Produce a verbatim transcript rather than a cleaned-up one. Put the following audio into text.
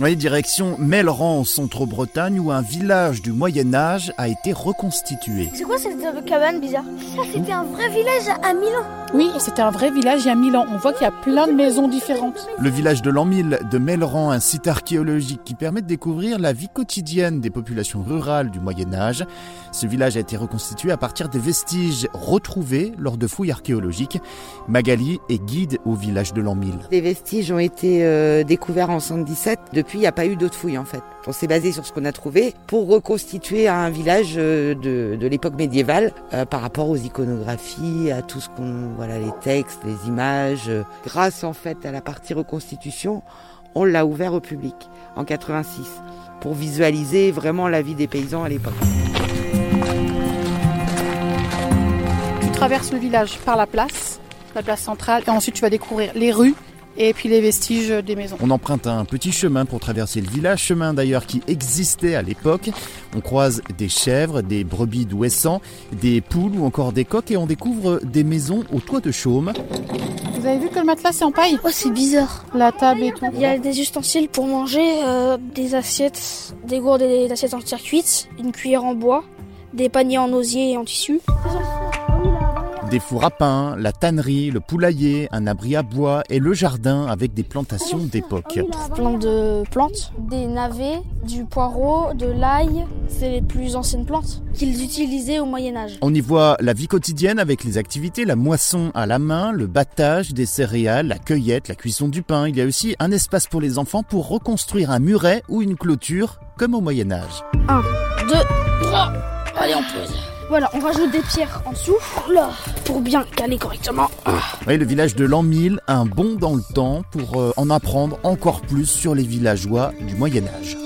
Oui, direction Melrand, centre-Bretagne, où un village du Moyen-Âge a été reconstitué. C'est quoi cette cabane bizarre ? Ça, c'était un vrai village à mille ans. Oui, c'était un vrai village il y a mille ans. On voit qu'il y a plein de maisons différentes. Le village de l'an mille de Melrand, un site archéologique qui permet de découvrir la vie quotidienne des populations rurales du Moyen-Âge. Ce village a été reconstitué à partir des vestiges retrouvés lors de fouilles archéologiques. Magali est guide au village de l'an mille. Des vestiges ont été euh, découverts en soixante-dix-sept. Depuis, il n'y a pas eu d'autres fouilles en fait. On s'est basé sur ce qu'on a trouvé pour reconstituer un village de, de l'époque médiévale euh, par rapport aux iconographies, à tout ce qu'on... Voilà, les textes, les images. Grâce en fait à la partie reconstitution, on l'a ouvert au public en quatre-vingt-six pour visualiser vraiment la vie des paysans à l'époque. Tu traverses le village par la place, la place centrale, et ensuite tu vas découvrir les rues. Et puis les vestiges des maisons. On emprunte un petit chemin pour traverser le village, chemin d'ailleurs qui existait à l'époque. On croise des chèvres, des brebis d'ouessant, des poules ou encore des coqs et on découvre des maisons au toit de chaume. Vous avez vu que le matelas c'est en paille ? Oh, c'est bizarre. La table et tout. Il y a des ustensiles pour manger, euh, des assiettes, des gourdes et des assiettes entières cuites, une cuillère en bois, des paniers en osier et en tissu. Des fours à pain, la tannerie, le poulailler, un abri à bois et le jardin avec des plantations d'époque. On trouve plein de plantes, des navets, du poireau, de l'ail, c'est les plus anciennes plantes qu'ils utilisaient au Moyen-Âge. On y voit la vie quotidienne avec les activités, la moisson à la main, le battage des céréales, la cueillette, la cuisson du pain. Il y a aussi un espace pour les enfants pour reconstruire un muret ou une clôture comme au Moyen-Âge. un, deux, trois, allez on pose. Voilà, on rajoute des pierres en dessous, là, pour bien caler correctement. Oui, le village de l'an mille, un bond dans le temps pour euh, en apprendre encore plus sur les villageois du Moyen-Âge.